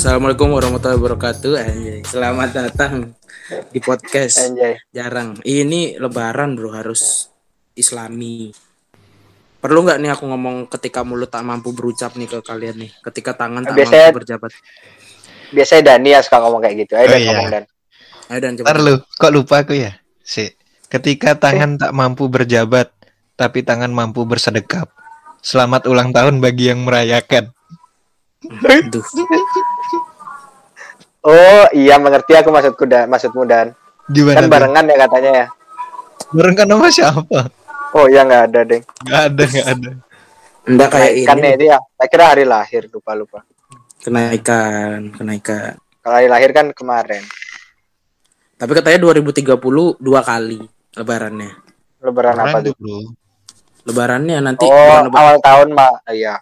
Assalamualaikum warahmatullahi wabarakatuh. Anjay, selamat datang di podcast Anjay. Jarang. Ini lebaran bro, harus islami. Perlu nggak nih aku ngomong ketika mulut tak mampu berucap nih ke kalian nih, ketika tangan tak biasanya, mampu berjabat. Biasanya Dania suka ngomong kayak gitu. Ayo Dan, iya. Ngomong Dan. Ayo Dan coba. Ntar lu, kok lupa aku ya? Si, ketika tangan tak mampu berjabat, tapi tangan mampu bersedekap. Selamat ulang tahun bagi yang merayakan. Aduh. Oh iya, mengerti aku maksudmu Dan. Gimana, kan barengan Dan? Ya katanya ya. Barengan sama siapa? Oh iya, nggak ada Deng. Nggak ada. Nggak kayak ini. Kenaikan itu ya. Saya kira hari lahir, lupa. Kenaikan. Kalau hari lahir kan kemarin. Tapi katanya 2030 dua kali lebarannya. Lebaran apa tuh? Lebarannya nanti. Oh, awal tahun Mak. Iya.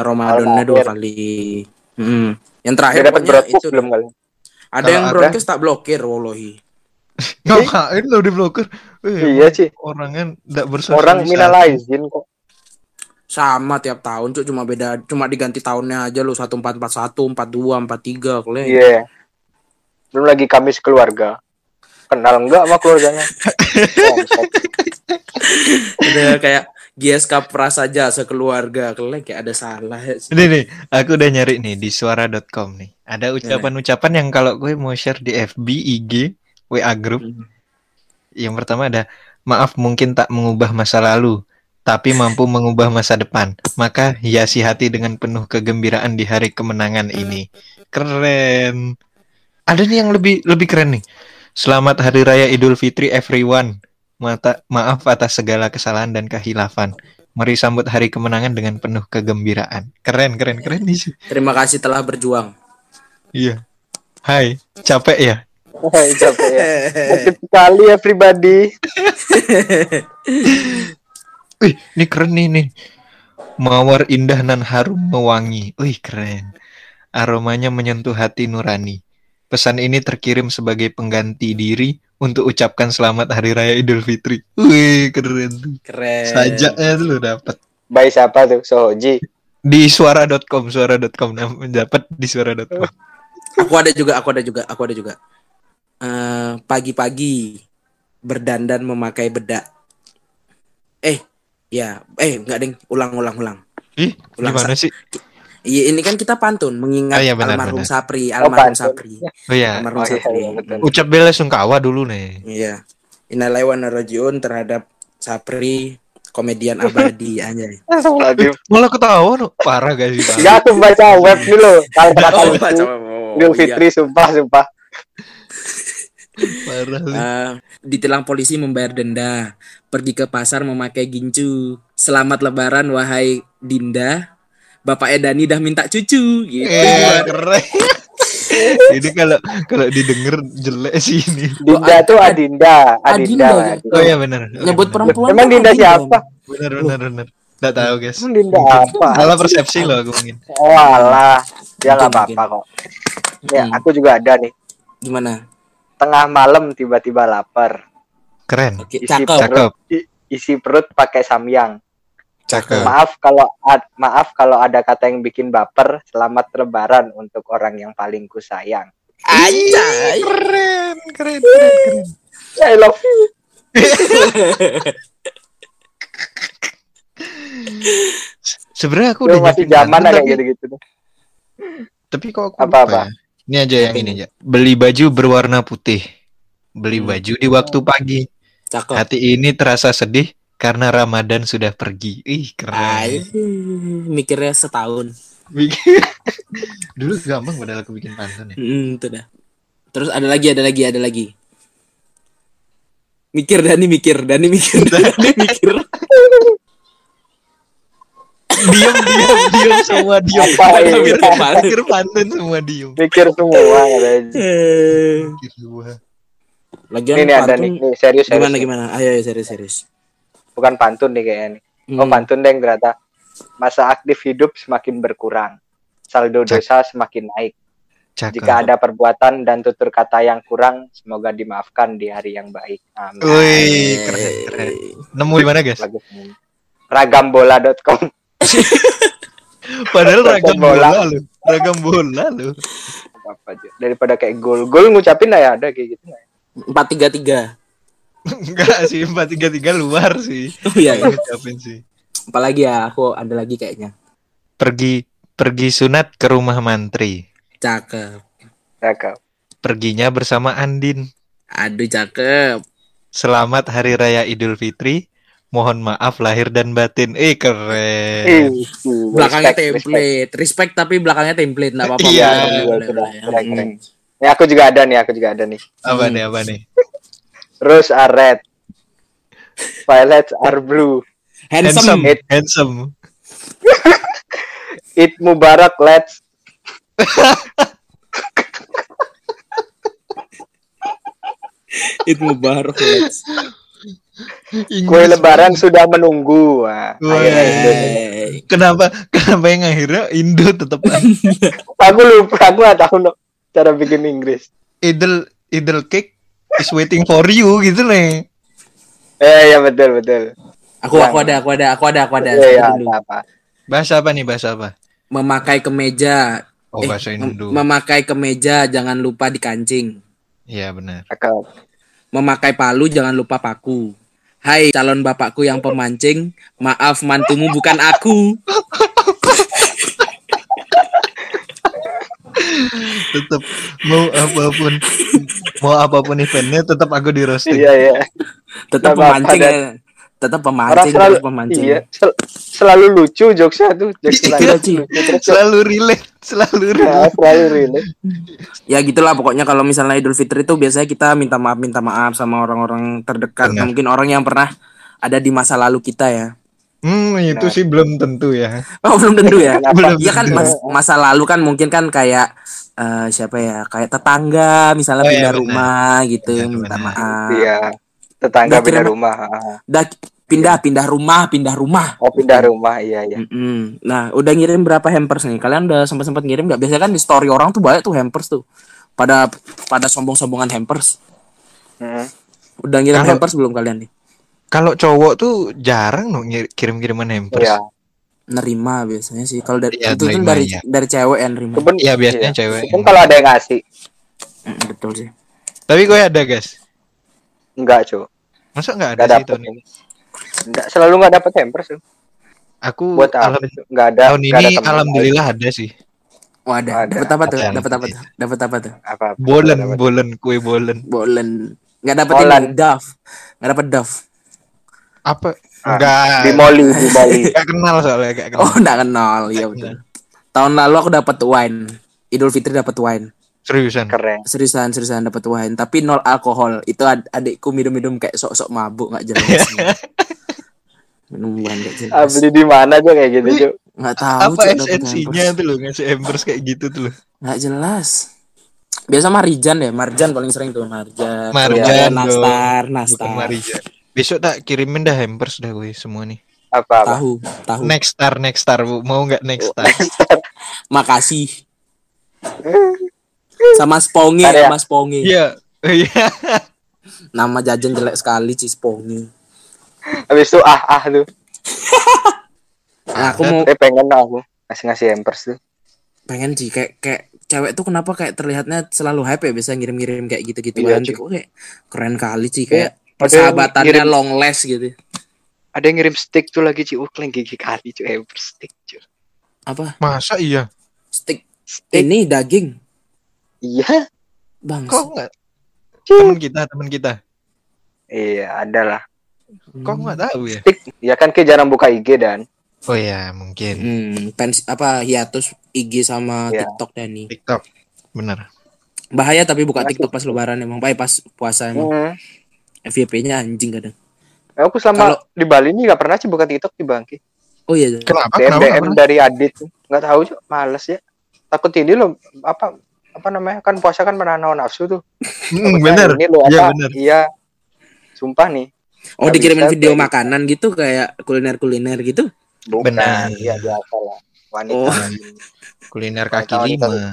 Ramadannya dua kali. Yang terakhir itu belum kali. Ada yang broadcast tak blokir wallahi. Ngapain lo diblokir? Iya sih. Orangnya enggak bersosialisasi. Orang minal izin kok. Sama tiap tahun cuma diganti tahunnya aja lo 1441, 42, 43 kali. Iya. Belum lagi Kamis keluarga. Kenal enggak sama keluarganya? Udah kayak Geska prasaja sekeluarga. Kayak ada salah. Nih, aku udah nyari nih di suara.com nih. Ada ucapan-ucapan yang kalau gue mau share di FB, IG, WA group. Yang pertama ada, maaf mungkin tak mengubah masa lalu, tapi mampu mengubah masa depan. Maka hiasi hati dengan penuh kegembiraan di hari kemenangan ini. Keren. Ada nih yang lebih keren nih. Selamat Hari Raya Idul Fitri everyone. Maaf atas segala kesalahan dan kehilafan. Mari sambut hari kemenangan dengan penuh kegembiraan. Keren nih. Terima kasih telah berjuang. Iya. Hai, capek ya? Capek sekali ya everybody. Wih, ini keren nih. Mawar indah nan harum mewangi. Wih, keren. Aromanya menyentuh hati nurani. Pesan ini terkirim sebagai pengganti diri untuk ucapkan selamat Hari Raya Idul Fitri. Wih, keren. Sajaknya tuh lo dapet. By siapa tuh? Soji? Di suara.com. Dapat di suara.com. Aku ada juga. Pagi-pagi berdandan memakai bedak. Enggak deng. Ulang. Ih, gimana sih? Iya, ini kan kita pantun mengingat almarhum Sapri, Sapri. Oh iya. Almarhum Sapri. Ucap bela sungkawa dulu nih. Iya. Innalillahi wa inna ilaihi raji'un terhadap Sapri, komedian abadi anjay. Malah ketawa lu, parah gak sih? Enggak tuh baca web dulu. Kalau baca Idul Fitri sumpah. Parah. Ditilang polisi membayar denda, pergi ke pasar memakai gincu. Selamat lebaran wahai Dinda. Bapak Edani dah minta cucu gitu. Keren. Jadi kalau didengar jelek sih ini. Dinda tuh Adinda. Oh iya benar. Nyebut perempuan. Emang Dinda siapa? Benar. Enggak tahu, guys. Emang Dinda apa? Salah persepsi loh aku mungkin. Oh alah, dia enggak apa-apa kok. Ya, aku juga ada nih. Gimana? Tengah malam tiba-tiba lapar. Keren. Cakep. Isi perut pakai samyang. Cakep. Maaf kalau ada kata yang bikin baper. Selamat lebaran untuk orang yang paling ku sayang. Anjay. Keren. I love you. Sebenarnya aku udah masih zaman kayak gitu-gitu. Tapi kok aku apa? Ini aja. Beli baju berwarna putih. Beli baju di waktu pagi. Cakep. Hati ini terasa sedih karena Ramadan sudah pergi. Ih, keren. Mikirnya setahun. Dulu gampang padahal aku bikin pantun ya. Itu dah. Terus ada lagi. Mikir Dani. Diam semua diam. Mikir pantun semua diam. Mikir semua. Lagian ini pantun, ada nih serius. Gimana? Ayo serius. Bukan pantun nih kayaknya nih. Oh pantun deh ternyata. Masa aktif hidup semakin berkurang, saldo dosa semakin naik. Cakep. Jika ada perbuatan dan tutur kata yang kurang, semoga dimaafkan di hari yang baik. Amin. Wih, keren. Nemu di mana guys? Ragambola.com. Padahal ragam bola lu. Apa aja. Daripada kayak gol ngucapin lah ya ada kayak gitu enggak ya? 4-3-3. Enggak sih, 4-3-3 luar sih. Oh iya ya. Ngucapin sih. Apalagi ya, aku ada lagi kayaknya. Pergi sunat ke rumah mantri. Cakep. Perginya bersama Andin. Aduh cakep. Selamat Hari Raya Idul Fitri. Mohon maaf lahir dan batin. Keren. Belakangnya template. Respect tapi belakangnya template enggak apa-apa. Iya, keren. Ya aku juga ada nih. Apa nih? Rose are red. Violets are blue. Handsome. Eid Mubarak, let's. Eid Mubarak, let's. Kue lebaran sudah menunggu. Wah. Kenapa yang akhirnya Indo tetap? aku lupa nggak tahu cara bikin Inggris. Idle cake is waiting for you gitu nih. Ya betul. Aku ada. Apa? Bahasa apa nih? Memakai kemeja. Oh, bahasa Indo. Memakai kemeja jangan lupa dikancing. Iya benar. Akal. Memakai palu jangan lupa paku. Hai calon bapakku yang pemancing, maaf mantumu bukan aku. Tetap mau apapun eventnya tetap aku di roasting. Iya. Tetap pemancing. Iya. Selalu lucu jokesnya tuh. Selalu relate. Ya gitulah pokoknya kalau misalnya Idul Fitri itu biasanya kita minta maaf sama orang-orang terdekat. Benar. Mungkin orang yang pernah ada di masa lalu kita ya. Itu sih belum tentu ya. Oh belum tentu ya. Iya kan masa lalu kan mungkin kan kayak siapa ya kayak tetangga misalnya pindah rumah gitu benar. Minta maaf. Iya. Tetangga pindah rumah. Oh pindah rumah iya. Mm-mm. Nah udah ngirim berapa hampers nih? Kalian udah sempat ngirim nggak? Biasanya kan di story orang tuh banyak tuh hampers tuh. Pada sombong-sombongan hampers. Udah ngirim hampers belum kalian nih? Kalau cowok tuh jarang loh kirim-kiriman hampers. Iya. Nerima biasanya sih. Kalau dari cewek yang nerima. Iya biasanya cewek. Mungkin kalau ada yang ngasih. Betul sih. Tapi gue ada guys. Enggak, Cuk. Masa enggak ada sih tahun ini? Enggak, selalu enggak dapat hampers. Aku enggak ada. Tahun ini alhamdulillah ada sih. Oh, ada. Dapat apa tuh? Apa-apa. Bolen, kue bolen. Bolen. Enggak dapat duff. Apa? Enggak. Di Molly. Enggak kenal soalnya. Oh, enggak kenal. Iya betul. Tahun lalu aku dapat wine. Idul Fitri dapat wine. Seriusan dapat wine tapi nol alkohol. Itu adikku minum kayak sok-sok mabuk enggak jelas. Minum wine enggak jelas. Beli di mana gua kayak gitu, Cuk? Enggak tahu apa esensinya tuh lo ngasih hampers kayak gitu tuh lo. Enggak jelas. Biasa Marjan paling sering tuh Marjan. Nastar. Marjan. Besok tak kirimin dah hampers dah gue semua nih. Apa? Tahu. Next star, Bu. Mau enggak next star? Makasih. Sama Spongi. Iya. Nama jajan jelek sekali si Spongi. Habis itu tuh. Nah, aku pengen ngasih hampers tuh. Pengen sih kayak cewek tuh kenapa kayak terlihatnya selalu hype ya bisa ngirim-ngirim kayak gitu-gituan. Iya, kayak keren kali sih kayak persahabatannya long last gitu. Ada yang ngirim stick tuh lagi ukleng gigi kali tuh hampers stick. Apa? Masa iya? Stick. Ini daging. Iya, bang. Kok nggak? Teman kita. Iya, adalah. Kok nggak tahu ya? Stick. Ya kan ke jarang buka IG dan. Oh ya, mungkin. Hiatus IG sama TikTok Dani. TikTok, benar. Bahaya tapi buka TikTok pas Lebaran emang, pas puasa emang. FYP-nya anjing kadang. Aku selama di Bali ini nggak pernah sih buka TikTok di Bangki. Oh iya. Kenapa? Dari Adit nggak tahu sih, males ya. Takut ini loh apa namanya kan puasa kan menahan nafsu tuh. Bener. Ini lo apa? Iya. Sumpah nih. Oh dikirimin video makanan gitu kayak kuliner gitu. Benar. Iya biasa lah. Wanita. Oh. Kuliner kaki lima.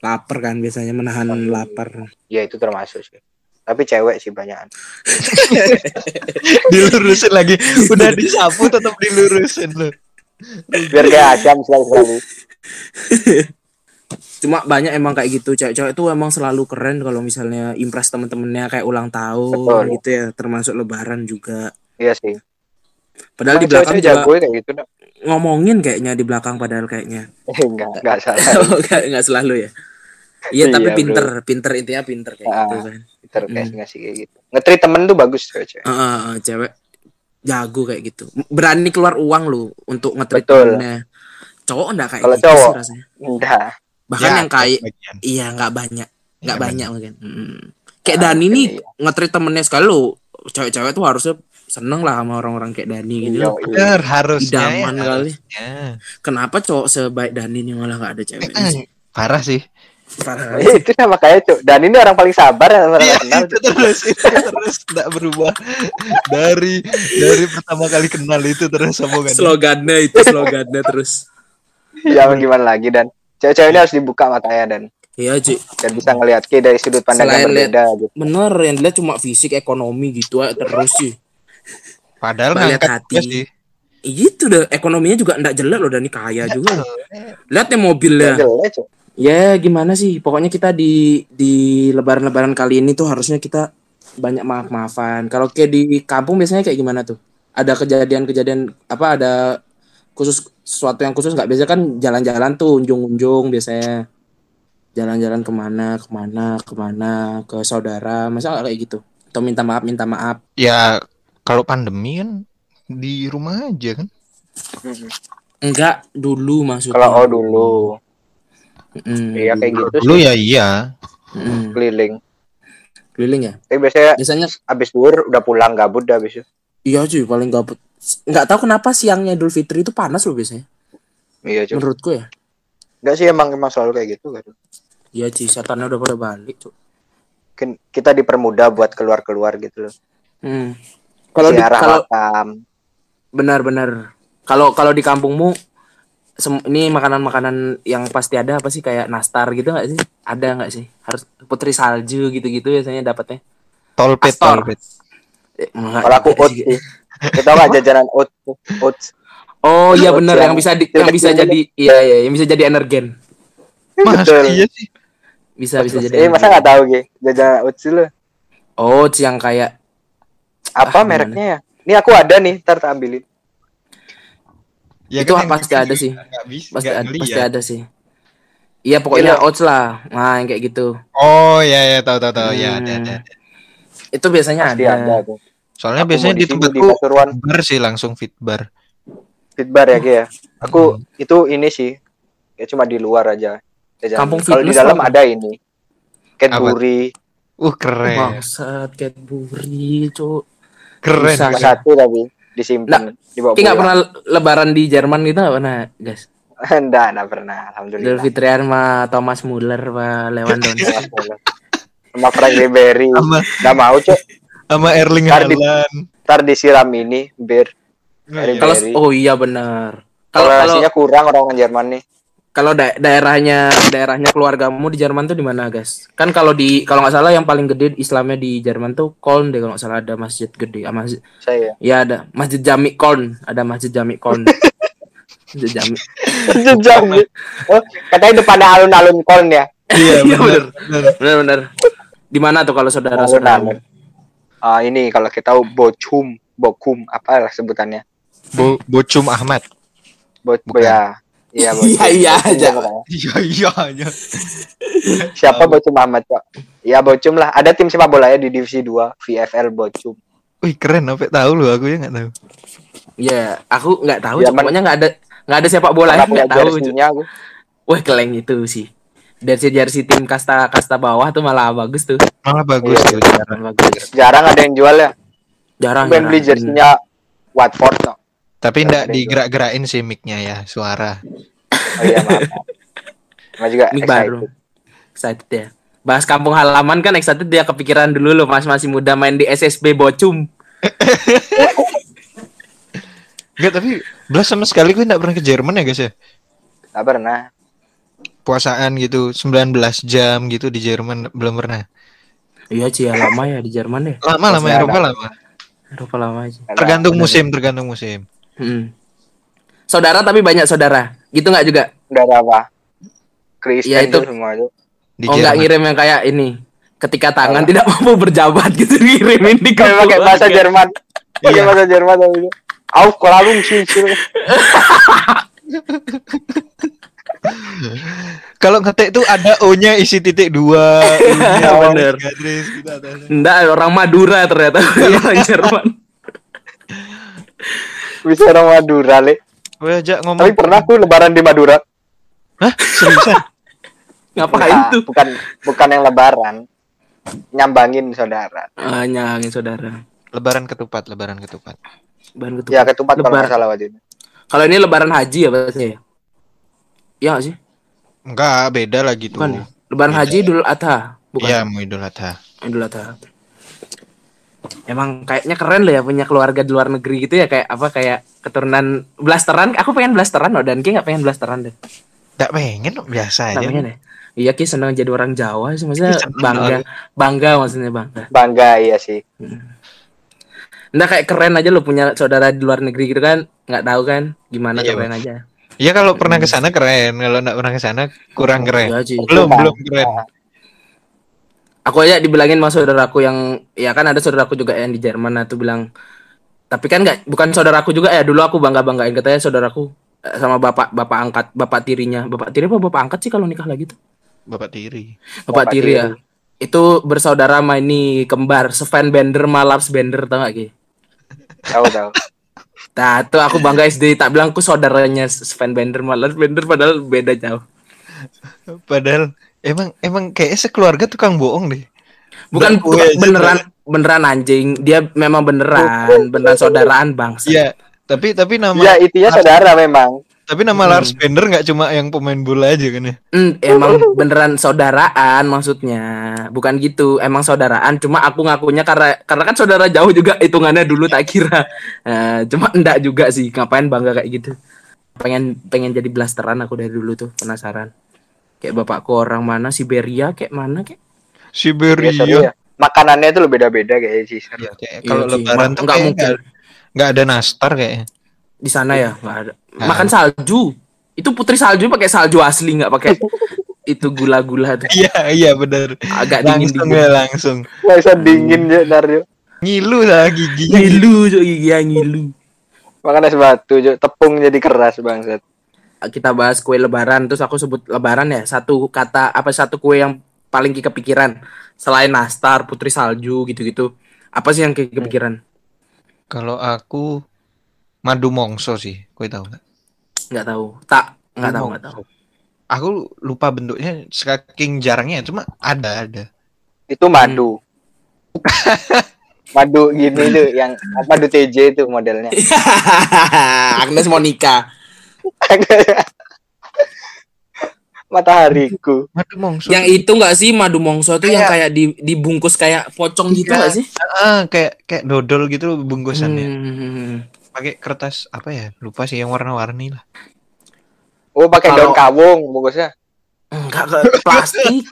Lapar kan biasanya menahan lapar. Ya itu termasuk sih. Tapi cewek sih banyakan. Dilurusin lagi. Udah disapu tetap dilurusin loh. Biar kayak Adam selalu. Cuma banyak emang kayak gitu, cewek-cewek itu emang selalu keren kalau misalnya impress temen-temennya kayak ulang tahun. Betul. Gitu ya, termasuk lebaran juga. Iya sih. Padahal emang di belakang juga jago kayak gitu, nah. Ngomongin kayaknya di belakang padahal kayaknya. Enggak salah. Enggak selalu ya. Iya, tapi iya, pinter intinya pinter kayak gitu kan. Pinter kayak ngasih kayak gitu. Ngetrit temen tuh bagus cewek-cewek. Cewek jago kayak gitu. Berani keluar uang lu untuk ngetrit temennya. Cowok enggak kayak gitu sih rasanya. Enggak. Bahkan ya, yang kayak iya enggak banyak mungkin. Kayak Dani nih ngetrit temennya sekali lu. Cewek-cewek tuh harusnya seneng lah sama orang-orang kayak Dani gitu. Bener, harusnya. Idaman ya, kali. Harusnya. Kenapa cowok sebaik Dani nih malah enggak ada cewek? Parah sih. Itu sama kayak Cuk. Dan ini orang paling sabar yang pernah kenal. Terus enggak berubah dari pertama kali kenal itu terus omongannya. Slogannya terus. Ya gimana lagi dan cewek-cewek ini harus dibuka matanya dan. Iya, Ci. Dan bisa ngelihat ke dari sudut pandang yang berbeda gitu. Bener, yang dilihat cuma fisik, ekonomi gitu aja terus sih. Padahal ngangkat hati sih. Itu deh, ekonominya juga enggak jelek loh, Dani kaya juga. Lihat mobilnya. Jelek, Cuk. Ya gimana sih, pokoknya kita di lebaran-lebaran kali ini tuh harusnya kita banyak maaf-maafan. Kalau kayak di kampung biasanya kayak gimana tuh? Ada kejadian-kejadian apa, ada khusus sesuatu yang khusus nggak? Biasanya kan jalan-jalan tuh, unjung-unjung biasanya. Jalan-jalan kemana, ke saudara, masa nggak kayak gitu? Atau minta maaf? Ya kalau pandemi kan di rumah aja kan? Enggak, dulu maksudnya. Kalau dulu. Iya kayak gitu dulu sih. Ya iya. Keliling ya. Tapi biasanya abis duhur udah pulang gabut dah abis itu. Iya cuy, paling gabut. Nggak tahu kenapa siangnya Idul Fitri itu panas loh biasanya. Iya cuy. Menurutku ya. Nggak sih emang selalu kayak gitu kan. Iya cuy, setannya udah pada balik cuy. Kita dipermudah buat keluar gitu loh. Kalau di benar-benar. Kalau di kampungmu ini makanan-makanan yang pasti ada apa sih, kayak nastar gitu nggak sih? Ada nggak sih? Harus putri salju gitu-gitu biasanya dapatnya. Tolpet. Kalau aku oat sih. Kita nggak jajanan oat. Oh iya benar, yang bisa yang bisa jadi energen. Betul. Iya sih. Bisa jadi. Masa nggak tahu gitu jajanan oat sih lo? Oat yang kayak apa mereknya ya? Ini aku ada nih, ntar ambilin. Ya itu kan pasti ada sih. Pasti ada sih. Iya pokoknya oats lah. Nah, yang kayak gitu. Oh iya tahu. Ya ada. Itu biasanya ada. Soalnya aku biasanya di tempatku bar sih, langsung fitbar. Fitbar ya Ki ya. Aku itu ini sih. Ya cuma di luar aja. Kalau di dalam ada ini. Cadbury. Keren. Maksud Cadbury, Cuk. Keren. Bisa satu tapi. Disimpan di bawah. Kita pernah lebaran di Jerman gitu enggak pernah, guys? Enggak pernah, alhamdulillah. Idul Fitrian sama Thomas Müller, sama Lewandowski. Sama Franck Ribéry. Enggak mau, Cuk. Sama Erling Haaland. Entar disiram ini bir. Kalau iya benar. Kalau isinya kurang orang Jerman nih. Kalau daerahnya keluargamu di Jerman tuh di mana, guys? Kan kalau nggak salah yang paling gede Islamnya di Jerman tuh Köln deh, kalau nggak salah ada masjid gede. Masjid. Saya. Ya ada Masjid Jami Köln, Masjid Jami. Oh, katanya depan alun-alun Köln ya. Iya, benar. Di mana tuh kalau saudara-saudara? Ini kalau kita tahu Bochum, apalah sebutannya? Bochum Ahmad. Ya. Iya aja. Siapa Bochum Ahmad, Cok? Ya Bochum lah. Ada tim sepak bola ya di divisi 2, VfL Bochum. Wih, keren, sampai tahu lu, aku ya enggak tahu. Ya, aku enggak tahu, pokoknya enggak ada sepak bola, enggak tahu. Wah, keleng itu sih. Jersey tim kasta bawah tuh malah bagus tuh. Malah bagus. Jarang ada yang jual ya. Jarang. Beli jersey-nya Watford, Cok. Tapi enggak digerak-gerakin sih mic-nya ya, suara. Oh iya, maaf. Mas juga mic baru. Excited ya. Bahas kampung halaman kan excited dia, kepikiran dulu loh Mas masih muda main di SSB Bochum. Enggak, tapi belas sama sekali gue enggak pernah ke Jerman ya, guys ya. Enggak pernah. Puasaan gitu 19 jam gitu di Jerman belum pernah. Iya, Ci, lama ya di Jerman ya. Lama Eropa lama. Tergantung musim. Saudara tapi banyak saudara. Gitu enggak juga? Saudara apa? Kristen ya, itu semua itu. Oh, enggak ngirim yang kayak ini. Ketika tangan tidak mampu berjabat gitu ngirimin di kampung. Pakai bahasa Jerman. Pakai bahasa Jerman gitu. Auf Kolalung sih. Kalau ngetik tuh ada O-nya isi titik 2. Iya benar. Enggak, orang Madura ternyata. Orang Jerman. Bisa orang Madura, Le. Gue aja ngomong. Tapi pernah aku lebaran di Madura. Hah? Seriusan? Ngapain nah, tuh? Bukan yang lebaran. Nyambangin saudara. Nyambangin saudara. Lebaran ketupat. Lebaran ketupat. Ya, ketupat kalau enggak salah wajib. Kalau ini lebaran haji ya pastinya ya? Iya gak sih? Enggak, beda lagi tuh. Bukan. Lebaran beda. Haji Idul Adha, bukan? Iya, mau Idul Adha. Emang kayaknya keren loh ya punya keluarga di luar negeri gitu ya, kayak keturunan blasteran. Aku pengen blasteran loh, dan Ki enggak pengen blasteran deh. Enggak pengen, biasa aja. Pengen ya? Iya, Ki senang jadi orang Jawa sih, maksudnya bangga. Bangga iya sih. Nah, kayak keren aja lo punya saudara di luar negeri gitu kan. Enggak tahu kan gimana iya, keren aja. Iya kalau pernah ke sana keren, kalau enggak pernah ke sana kurang keren. Belum keren. Aku aja dibilangin sama saudaraku yang ya kan ada saudaraku juga yang di Jerman tuh bilang, tapi kan enggak bukan saudaraku juga ya, dulu aku bangga-banggain katanya saudaraku sama bapak angkat, bapak tiri apa bapak angkat sih kalau nikah lagi tuh? Bapak tiri ya. Itu bersaudara sama ini kembar, Sven Bender sama Lars Bender, tau gak Ki? Tahu. Nah, tuh aku bangga SD, tak bilang aku saudaranya Sven Bender sama Lars Bender padahal beda jauh. Padahal Emang kayaknya sekeluarga tukang bohong deh. Bukan beneran anjing. Dia memang beneran saudaraan bangsa. Iya, tapi nama ya, itu ya saudara memang. Tapi nama Lars Bender enggak cuma yang pemain bola aja kan ya. Emang beneran saudaraan maksudnya. Bukan gitu, emang saudaraan, cuma aku ngakunya karena kan saudara jauh juga hitungannya dulu tak kira. Cuma enggak juga sih, ngapain bangga kayak gitu. Pengen jadi blasteran aku dari dulu tuh, penasaran. Kayak bapakku orang mana, Siberia. Siberia. Makanannya itu lo beda-beda kayak sih. Ya, kalau lebaran tuh enggak ada nastar kayaknya. Di sana ya, enggak ada. Makan salju. Itu putri salju pakai salju asli, enggak pakai itu gula-gula tuh. Iya, benar. Agak dingin langsung. Enggak usah dingin ya, Dario. Ngilu lah giginya. Ngilu. Makan es batu, tepung jadi keras bangsat. Kita bahas kue lebaran, terus aku sebut lebaran ya, satu kue yang paling kepikiran selain nastar, putri salju gitu-gitu, apa sih yang kepikiran? Kalau aku madu mongso sih, kue tahu nggak? Nggak tahu. Aku lupa bentuknya, saking jarangnya, cuma ada. Itu madu. Madu gini tuh, yang madu TJ itu modelnya. Agnes Monica. Matahariku. Madu mongso. Yang itu enggak sih madu mongso tuh yang kayak dibungkus kayak pocong gitu enggak sih? Kayak dodol gitu bungkusannya. Pakai kertas apa ya? Lupa sih, yang warna-warni lah. Oh, pakai daun kawung bungkusnya. Enggak plastik.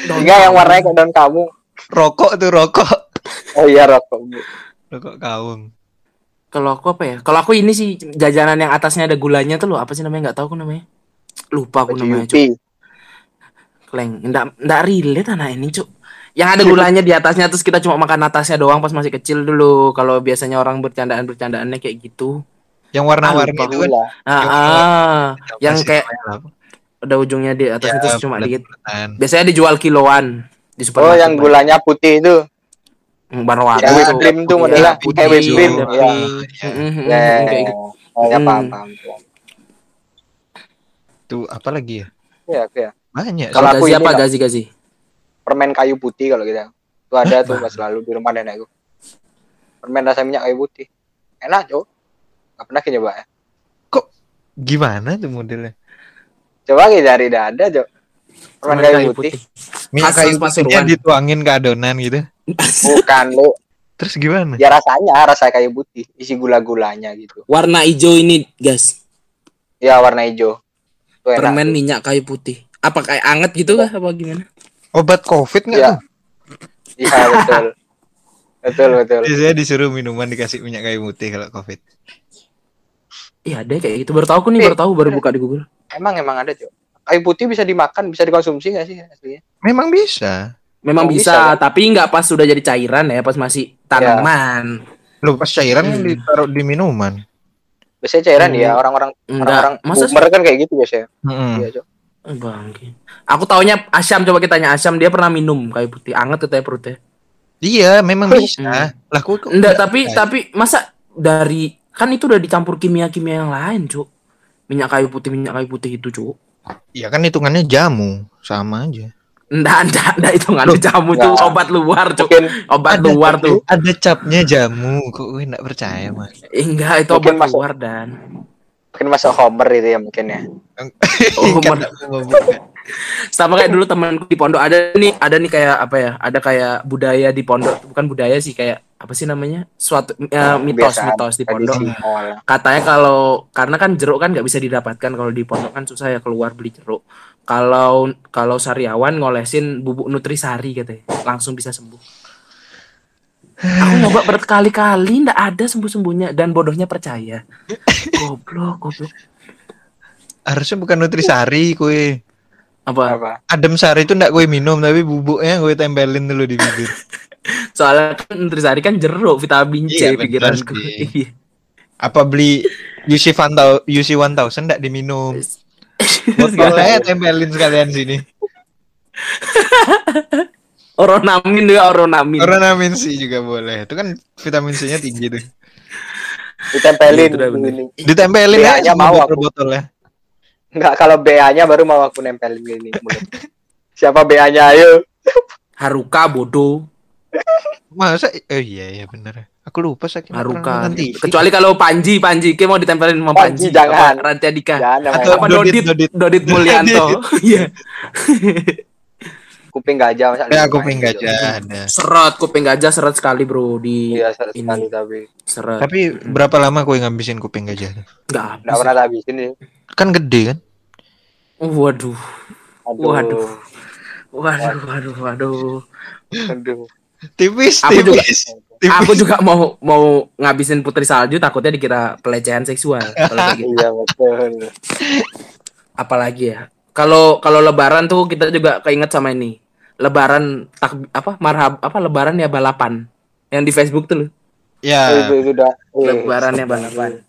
Enggak yang warnanya kayak daun kawung. Rokok. Oh iya rokok. Rokok kawung. Kalau aku apa ya? Kalau aku ini sih jajanan yang atasnya ada gulanya tuh loh, apa sih namanya? Enggak tahu aku namanya. Lupa aku namanya, Cuk. Kleng, enggak relate anak ini, Cuk. Yang ada gulanya di atasnya terus kita cuma makan atasnya doang pas masih kecil dulu. Kalau biasanya orang bercandaannya kayak gitu. Yang warna-warni itu kan. Yang kayak ada ujungnya di atas ya, itu cuma dikit. Biasanya dijual kiloan di supermarket. Oh, yang gulanya putih itu. Warna-warni ya, itu cream tuh modelnya kayak whipped cream ya paham tuh apa lagi ya banyak. Kalau aku siapa Gazi permen kayu putih kalau gitu tuh ada tuh pas lalu di rumah nenekku permen rasa minyak kayu putih enak Cok, nggak pernah nyoba ya. Kok gimana tuh modelnya coba kita cari ada Cok. Permen kayu putih. Minyak kayu putihnya dituangin ke adonan gitu. Bukan lu. Terus gimana? Ya rasa kayu putih, isi gula-gulanya gitu. Warna hijau ini, guys. Ya warna hijau. Permen minyak kayu putih. Apa kayak anget gitu kah apa gimana? Obat Covid enggak? Iya betul. Betul. Biasanya disuruh minuman dikasih minyak kayu putih kalau Covid. Iya ada kayak gitu. Baru tahu aku nih, baru buka di Google. Emang ada Jo. Kayu putih bisa dimakan, bisa dikonsumsi nggak sih aslinya? Memang bisa. Memang bisa, tapi nggak pas sudah jadi cairan ya, pas masih tanaman. Ya. Loh, pas cairan ditaruh di minuman. Biasanya cairan ya, orang-orang boomer kan kayak gitu biasanya. Iya, Jo. Bangke. Aku taunya Asyam, coba kita tanya Asyam, dia pernah minum kayu putih, anget katanya perutnya. Iya, memang bisa. Lah kok enggak, tapi masa dari kan itu udah dicampur kimia-kimia yang lain, Cuk. Minyak kayu putih itu, Cuk. Iya kan hitungannya jamu, sama aja. Enggak hitungannya jamu tuh, obat luar, Cuk. Obat luar tuh. Ada capnya jamu, kok gue enggak percaya, Mas. Enggak, itu mungkin obat luar dan. Mungkin masuk Homer itu ya mungkin ya. Homer. Sama kayak dulu temanku di pondok ada nih kayak apa ya? Ada kayak budaya di pondok, bukan budaya sih, kayak apa sih namanya? Mitos di pondok. Katanya kalau karena kan jeruk kan enggak bisa didapatkan kalau di pondok kan susah ya keluar beli jeruk. Kalau sariawan ngolesin bubuk nutrisari katanya, langsung bisa sembuh. Aku nyoba berkali-kali enggak ada sembuh-sembuhnya dan bodohnya percaya. Goblok. Harusnya bukan nutrisari kue. Apa? Adem sari itu enggak gue minum, tapi bubuknya gue tempelin dulu di bibir. Soalnya kan nutrisari kan jeruk, vitamin C, pikiran gue. Apa beli UC 1000 enggak diminum? Botolnya tempelin sekalian sini. Oronamin. Oronamin sih juga boleh. Itu kan vitamin C-nya tinggi tuh. Ditempelin ya mau aku botolnya. Enggak, kalau BA-nya baru mau aku nempelin gini mulut. Siapa BA-nya ayo? Haruka bodoh. Masa iya bener. Aku lupa sakit. Haruka. Kecuali kalau Panji ke mau ditempelin sama Panji jangan. Rantia Dika. Atau apa Dodit Mulyanto. Iya. Kuping gajah ada. Seret kuping gajah seret sekali, Bro, di iya, seret ini. Sekali tapi. Seret. Tapi berapa lama kue ngabisin kuping gajah? Enggak pernah habisin ya. Kan gede kan? Waduh. Tipis. Aku juga mau ngabisin putri salju, takutnya dikira pelecehan seksual. Iya betul. Apalagi ya? Kalau lebaran tuh kita juga keinget sama ini. Lebaran lebaran ya balapan. Yang di Facebook tuh loh. Ya. Itu udah. Lebaran ya balapan.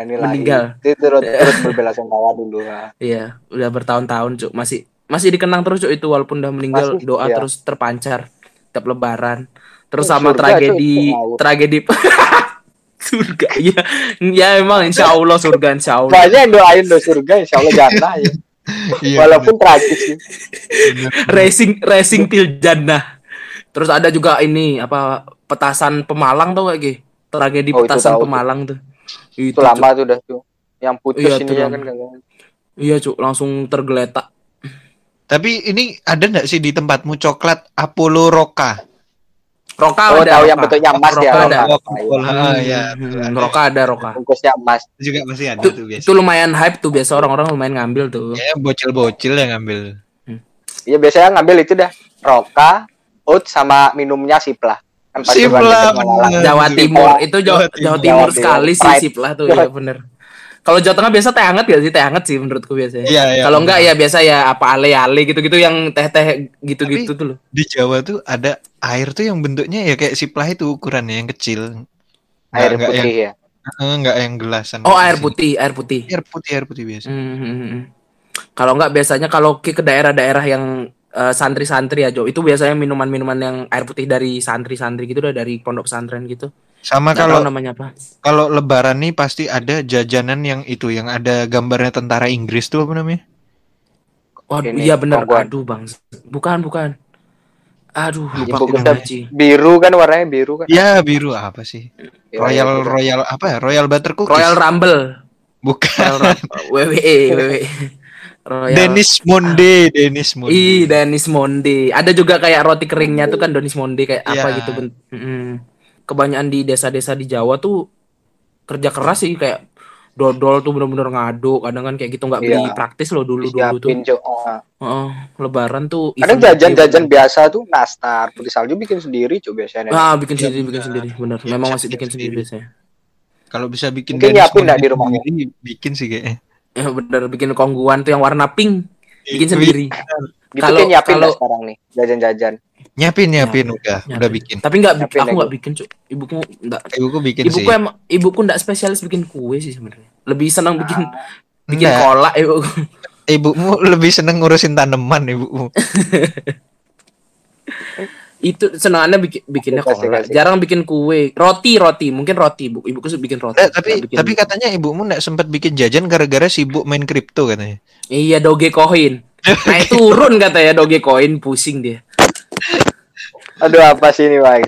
Meninggal. Itu terus berbelasungkawa dulu lah. Iya, udah bertahun-tahun, Cuk. Masih dikenang terus, Cuk, itu walaupun udah meninggal, masih, doa terus terpancar tiap lebaran. Terus sama surga, tragedi surga. Ya emang insyaallah surga, insyaallah. Banyak doain do surga, insyaallah jannah ya. Walaupun tragis sih. Racing till jannah. Terus ada juga ini petasan Pemalang tau gak, Ki? Tragedi petasan Pemalang tuh. Itu lama tuh udah tuh. Yang putus ini ya kan kagak. Iya, Cuk, langsung tergeletak. Tapi ini ada enggak sih di tempatmu coklat Apollo Roka? Roka ada. Tahu yang bentuknya emas ya. Roka ada. Bungkusnya emas. Juga masih ada tuh biasa. Itu lumayan hype tuh, biasa orang-orang lumayan ngambil tuh. Ya bocil-bocil yang ngambil. Iya biasanya ngambil itu dah. Roka, oat sama minumnya Sipla. Sipla Jawa Timur sekali sih Sipla tuh ya bener. Kalau Jawa Tengah biasa teh hangat gak sih? Teh hangat sih menurutku biasanya. Iya, kalau enggak ya biasa ya apa ale-ale gitu-gitu yang teh-teh gitu-gitu tuh loh. Di Jawa tuh ada air tuh yang bentuknya ya kayak siplah itu ukurannya yang kecil. Air enggak putih yang, ya? Enggak yang gelasan. Oh air putih biasa. Mm-hmm. Kalau enggak biasanya kalau ke daerah-daerah yang santri-santri aja itu biasanya minuman-minuman yang air putih dari santri-santri gitu udah dari pondok pesantren gitu. Sama kalau namanya apa? Kalau lebaran nih pasti ada jajanan yang itu yang ada gambarnya tentara Inggris tuh apa namanya? Waduh, iya benar. Aduh, Bang. Bukan. Aduh, lupa biru kan warnanya biru kan? Ya, biru apa sih? Royal apa ya? Royal Butter Cookies. Royal Rumble. Bukan. WWE. Royal Dennis Monde. Ih, Dennis Monde. Ada juga kayak roti keringnya tuh kan Dennis Monde kayak apa gitu. Kebanyakan di desa-desa di Jawa tuh kerja keras sih, kayak dodol tuh bener-bener ngaduk, kadang kan kayak gitu nggak beli praktis loh dulu tuh. Lebaran tuh. Kadang jajan-jajan biasa tuh nastar, putri salju bikin sendiri biasanya. Bikin sendiri bener. Memang masih bikin sendiri biasanya. Kalau bisa bikin mungkin nyiapin enggak di rumah ini, bikin sih kayaknya. Ya bener, bikin kongguan tuh yang warna pink, bikin sendiri. Gitu kan nyiapin kalau sekarang nih, jajan-jajan. Nyiapin. Udah bikin. Tapi aku enggak bikin, Cuk. Ibuku enggak. Ibuku bikin ibuku sih. Ibuku enggak spesialis bikin kue sih sebenarnya. Lebih senang bikin kolak ibuku. Ibumu lebih seneng ngurusin tanaman ibumu. Itu senangannya bikinnya kolak. Jarang bikin kue. Roti. Mungkin roti ibu. Ibuku bikin roti. Tapi katanya ibumu enggak sempat bikin jajan gara-gara sibuk main kripto katanya. Iya, Dogecoin. Naik turun katanya Dogecoin, pusing dia. Aduh, apa sih ini, Bang?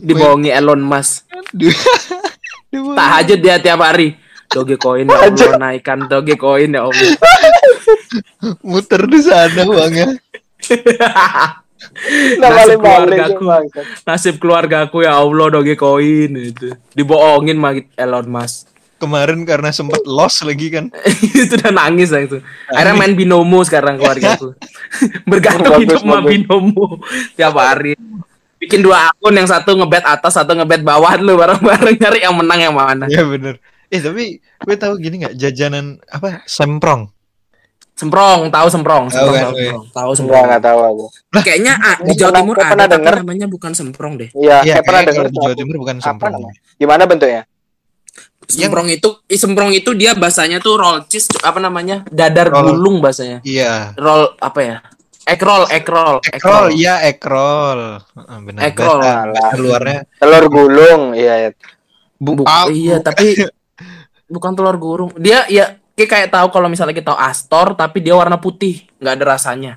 Dibohongi Elon Musk. Tahajud dia tiap hari. Dogecoin ya Allah, naikkan Dogecoin ya Allah. Muter di sana Bang ya. Nasib keluargaku ya Allah, Dogecoin itu. Dibohongin sama Elon Musk. Kemarin karena sempat loss lagi kan. Itu udah nangis lah itu. Akhirnya main binomo sekarang keluargaku. Bergantung hidup sama binomo tiap hari. Bikin dua akun, yang satu ngebet atas, satu ngebet bawah dulu bareng-bareng nyari yang menang yang mana. Iya benar. Tapi gue tahu gini enggak, jajanan apa? Semprong. Enggak tahu aku. Kayaknya di Jawa Timur ada tapi namanya bukan semprong deh. Iya, pernah dengar di Jawa Timur bukan semprong. Gimana bentuknya? Semprong itu dia bahasanya tuh roll cheese, apa namanya? Dadar roll. Gulung bahasanya. Iya. Roll apa ya? Egg roll. Iya, egg roll. Benar. Egg roll. Luarnya telur gulung, iya. Iya, tapi bukan telur gulung. Dia ya kayak tahu kalau misalnya kita tahu Astor, tapi dia warna putih, enggak ada rasanya.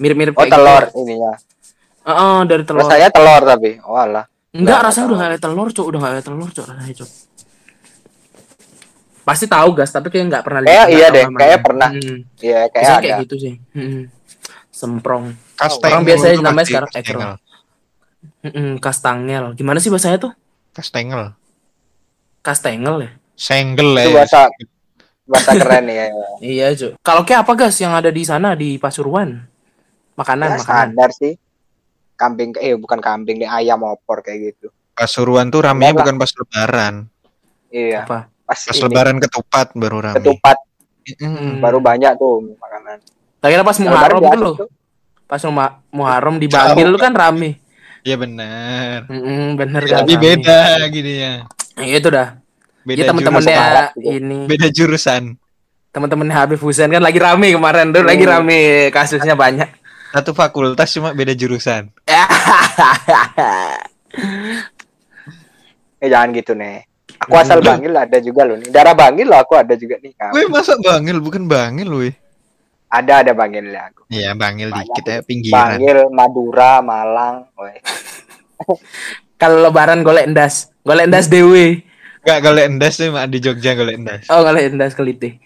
Mirip-mirip kayak telur gitu. Ininya. Heeh, dari telur. Rasanya telur tapi. Walah. Enggak, rasanya udah enggak ada telur, Cuk. Rasanya, Cuk. Pasti tahu, Gas, tapi kayak enggak pernah lihat. Iya deh, kayak pernah. Iya, kayak gitu sih. Semprong. Orang biasanya namanya sekarang ekrol. Kastangel. Gimana sih bahasanya tuh? Kastengel ya? Senggel ya. Itu bahasa keren ya. Iya, Cuk. Kalau kayak apa, Gas, yang ada di sana di Pasuruan? Makanan. Standar sih. Kambing, bukan kambing deh, ayam opor kayak gitu. Pasuruan tuh ramenya bukan pas lebaran. Iya. Apa? Pas lebaran ketupat baru ramai. Ketupat. Baru banyak tuh makanan. Kayaknya pas Muharram dulu. Pas Muharram di Bagil kan rame. Iya benar. Benar kan. Tapi beda gini ya. Itu dah. Iya, teman-temannya ini. Beda jurusan. Teman-teman Habib Husain kan lagi rame kemarin, tuh lagi rame kasusnya banyak. Satu fakultas cuma beda jurusan. Jangan gitu nih. Aku asal Bangil ada juga loh nih. Darah Bangil loh aku ada juga nih. Wih, masa Bangil bukan Bangil wih. Ada Bangil lah aku. Iya, Bangil dikit ya, pinggiran. Bangil, Madura, Malang, wih. Kalau lebaran golek endas dewe. Enggak, golek endas sih di Jogja golek endas. Oh, golek endas Kelitih.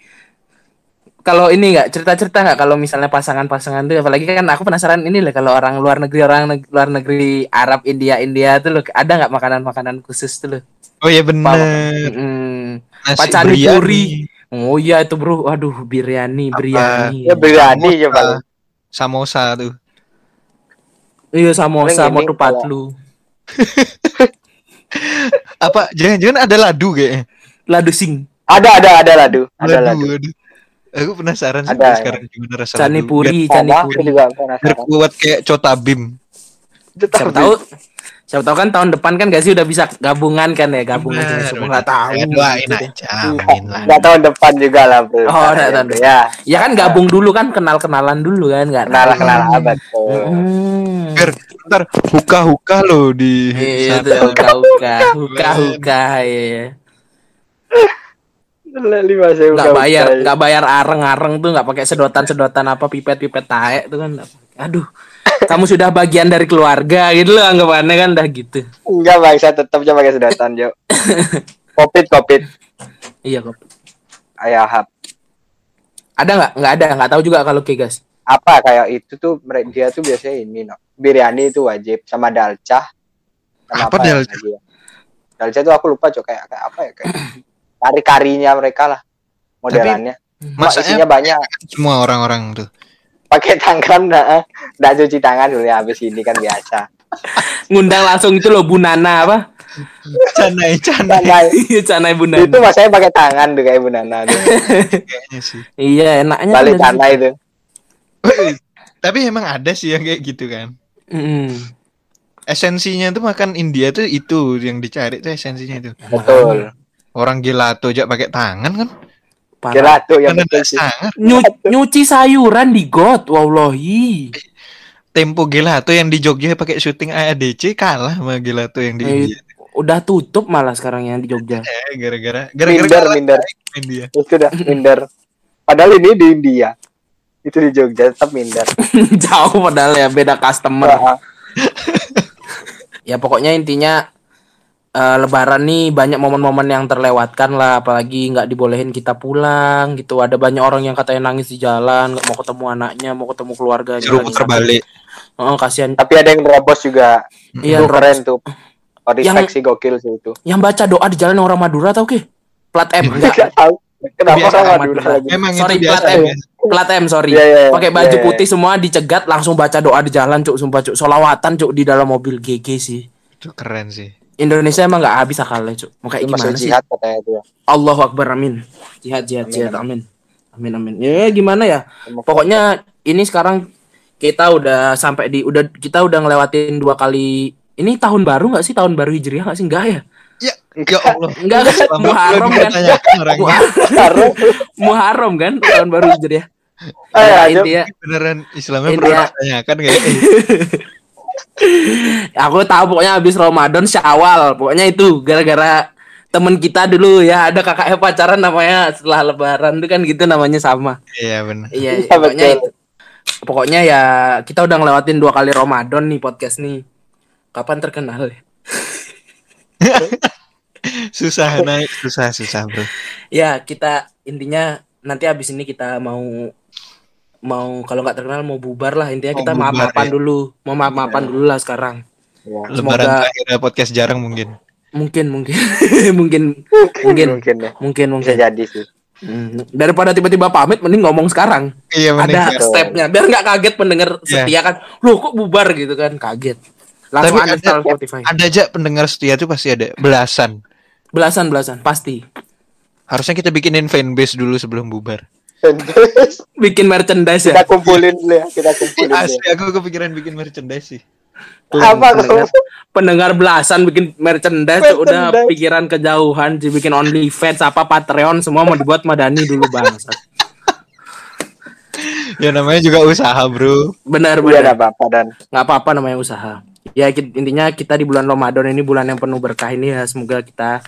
Kalau ini enggak cerita-cerita enggak kalau misalnya pasangan-pasangan tuh, apalagi kan aku penasaran ini lah kalau orang luar negeri Arab, India tuh loh, ada enggak makanan-makanan khusus tuh loh. Oh iya benar. Pacari puri. Oh iya itu bro. Aduh, biryani. Ya biryani ya Bang. Samosa tuh. Iya samosa motu patlu. Apa jangan-jangan ada ladu kayaknya. Ladu sing. Ada ladu. Aku penasaran sih sekarang gimana rasanya. Cani puri. Berkuat kayak cotabim. Siapa tahu kan tahun depan kan Gazi udah bisa gabungan bener, semua nggak tahu. Doain aja. Nggak tahun depan juga lah bro. Oh nggak tahun depan. Ya kan gabung dulu kan kenalan dulu kan nggak. Kenalan abad. Ntar huka lo di. Iya huka. Nggak bayar areng tuh nggak pakai sedotan apa pipet taek tuh kan. Aduh. Kamu sudah bagian dari keluarga gitu loh anggapannya kan dah gitu. Enggak Bang, saya tetap aja pakai sedotan, Jo. Covid. Iya, Covid. Ayahap. Ada enggak? Enggak tahu juga kalau kayak guys. Apa kayak itu tuh dia tuh biasanya ini, no. Biryani itu wajib sama dalcah. Apa dalcah? Ya? Dalcah tuh aku lupa, Jo, kayak apa ya kayak. Kari-karinya mereka lah modelannya. Masaknya banyak semua orang-orang tuh. Pakai tangan enggak cuci tangan dulu ya habis ini kan biasa. Ngundang langsung itu loh Bu Nana apa? Canai Bunda. Itu masanya pakai tangan tuh kayak Bunda Nana. Kayaknya sih. Iya, enaknya balik canai itu. Tapi emang ada sih yang kayak gitu kan. Esensinya tuh makan India tuh itu yang dicari tuh esensinya itu. Betul. Orang gelato aja pakai tangan kan. Gelato yang nyuci sayuran di got, wallahi. Tempo gelato yang di Jogja pakai syuting AADC kalah sama gelato yang di India. Udah tutup malah sekarang yang di Jogja. Gara-gara minder. Sudah minder. Padahal ini di India. Itu di Jogja tetap minder. Jauh padahal ya, beda customer. Ya pokoknya intinya Lebaran nih banyak momen-momen yang terlewatkan lah, apalagi nggak dibolehin kita pulang gitu. Ada banyak orang yang katanya nangis di jalan, nggak mau ketemu anaknya, mau ketemu keluarganya. Seru terbalik. Oh, kasihan. Tapi ada yang nerobos juga. Iya, keren tuh. Respek sih, gokil sih itu. Yang baca doa di jalan orang Madura tau ke? Plat M. Enggak tahu. Kenapa orang Madura lagi? Sorry, plat M. Pakai baju putih semua dicegat langsung baca doa di jalan, cuk, sumpah cuk. Solawatan cuk di dalam mobil, GG sih. Itu keren sih. Indonesia emang enggak habis akalnya cuk. Mau kayak gimana sih? Jihad katanya itu. Allahu Akbar, amin. Jihad, amin. Ya gimana ya? Pokoknya ini sekarang kita udah sampai di kita udah ngelewatin 2 kali. Ini tahun baru enggak sih? Tahun baru Hijriah enggak sih? Enggak ya? Ya Allah. Enggak Muharram kan? Muharram kan tahun baru Hijriah. Intinya beneran Islamnya bertanya kan kayak aku tahu pokoknya habis Ramadan Syawal. Pokoknya itu gara-gara teman kita dulu ya, ada kakaknya pacaran namanya setelah lebaran itu kan gitu namanya sama. Iya benar. Iya, pokoknya itu. Pokoknya ya kita udah ngelewatin 2 kali Ramadan nih podcast nih. Kapan terkenal ya? susah naik bro. Ya kita intinya nanti abis ini kita mau kalau nggak terkenal mau bubar lah intinya, kita maaf-maafan dulu, mau maaf-maafan dulu lah sekarang. Semoga lebaran terakhir podcast jarang mungkin jadi sih. Daripada tiba-tiba pamit mending ngomong sekarang. Iya, ada stepnya biar nggak kaget pendengar setia kan, loh kok bubar gitu kan, kaget. Langsung tapi ada aja pendengar setia tuh pasti ada belasan pasti. Harusnya kita bikinin fanbase dulu sebelum bubar. Fanbase, bikin merchandise ya. Kita kumpulin. Asli aku kepikiran bikin merchandise sih. Apa pendengar belasan bikin merchandise. Udah pikiran kejauhan, bikin OnlyFans apa Patreon semua mau dibuat Madani dulu bangsat. Ya namanya juga usaha bro. Benar. Nggak apa-apa namanya usaha. Ya intinya kita di bulan Ramadan ini, bulan yang penuh berkah ini ya, semoga kita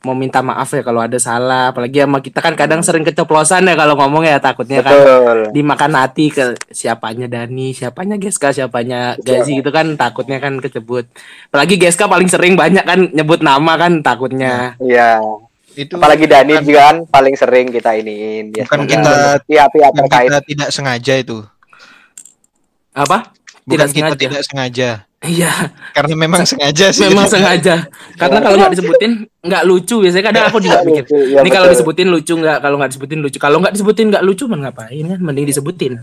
mau minta maaf ya kalau ada salah. Apalagi sama kita kan kadang sering keceplosan ya kalau ngomong ya, takutnya Betul. Kan dimakan hati ke siapanya Dani, siapanya Geska, siapanya Gazi gitu kan, takutnya kan kecebut. Apalagi Geska paling sering banyak kan nyebut nama kan, takutnya. Iya. Apalagi Dani juga kan paling sering kita iniin. Bukan kita tidak sengaja itu. Apa? Bukan kita tidak sengaja. Iya. Karena memang sengaja sih. Karena kalau nggak disebutin nggak lucu. Biasanya kadang aku juga mikir. Ini kalau disebutin lucu nggak? Kalau nggak disebutin nggak lucu, man ngapain kan? Mending disebutin.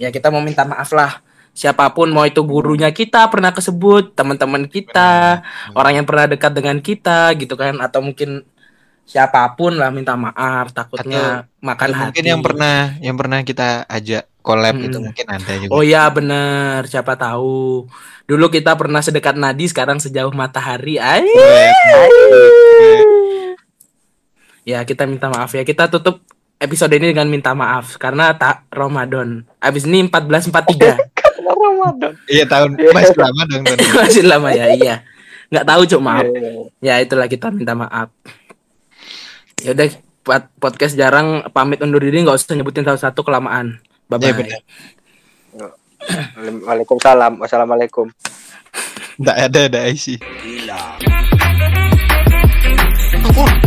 Ya kita mau minta maaf lah. Siapapun, mau itu gurunya kita pernah kesebut, teman-teman kita, orang yang pernah dekat dengan kita gitu kan, atau mungkin siapapun lah minta maaf, takutnya atau makan hati. Mungkin yang pernah kita ajak collab itu mungkin ada juga. Oh iya benar, siapa tahu. Dulu kita pernah sedekat nadi, sekarang sejauh matahari. Ya kita minta maaf ya. Kita tutup episode ini dengan minta maaf karena tak Ramadan. Abis ini 1443. Karena Ramadan. Iya tahun masih lama dong. Masih lama ya, iya. Enggak tahu cuk, maaf. Ya itulah kita minta maaf. Ya udah, podcast jarang pamit undur diri, enggak usah nyebutin satu-satu kelamaan. Bye-bye. Ya, Waalaikumsalam. Wassalamualaikum. Enggak ada IC. Gila.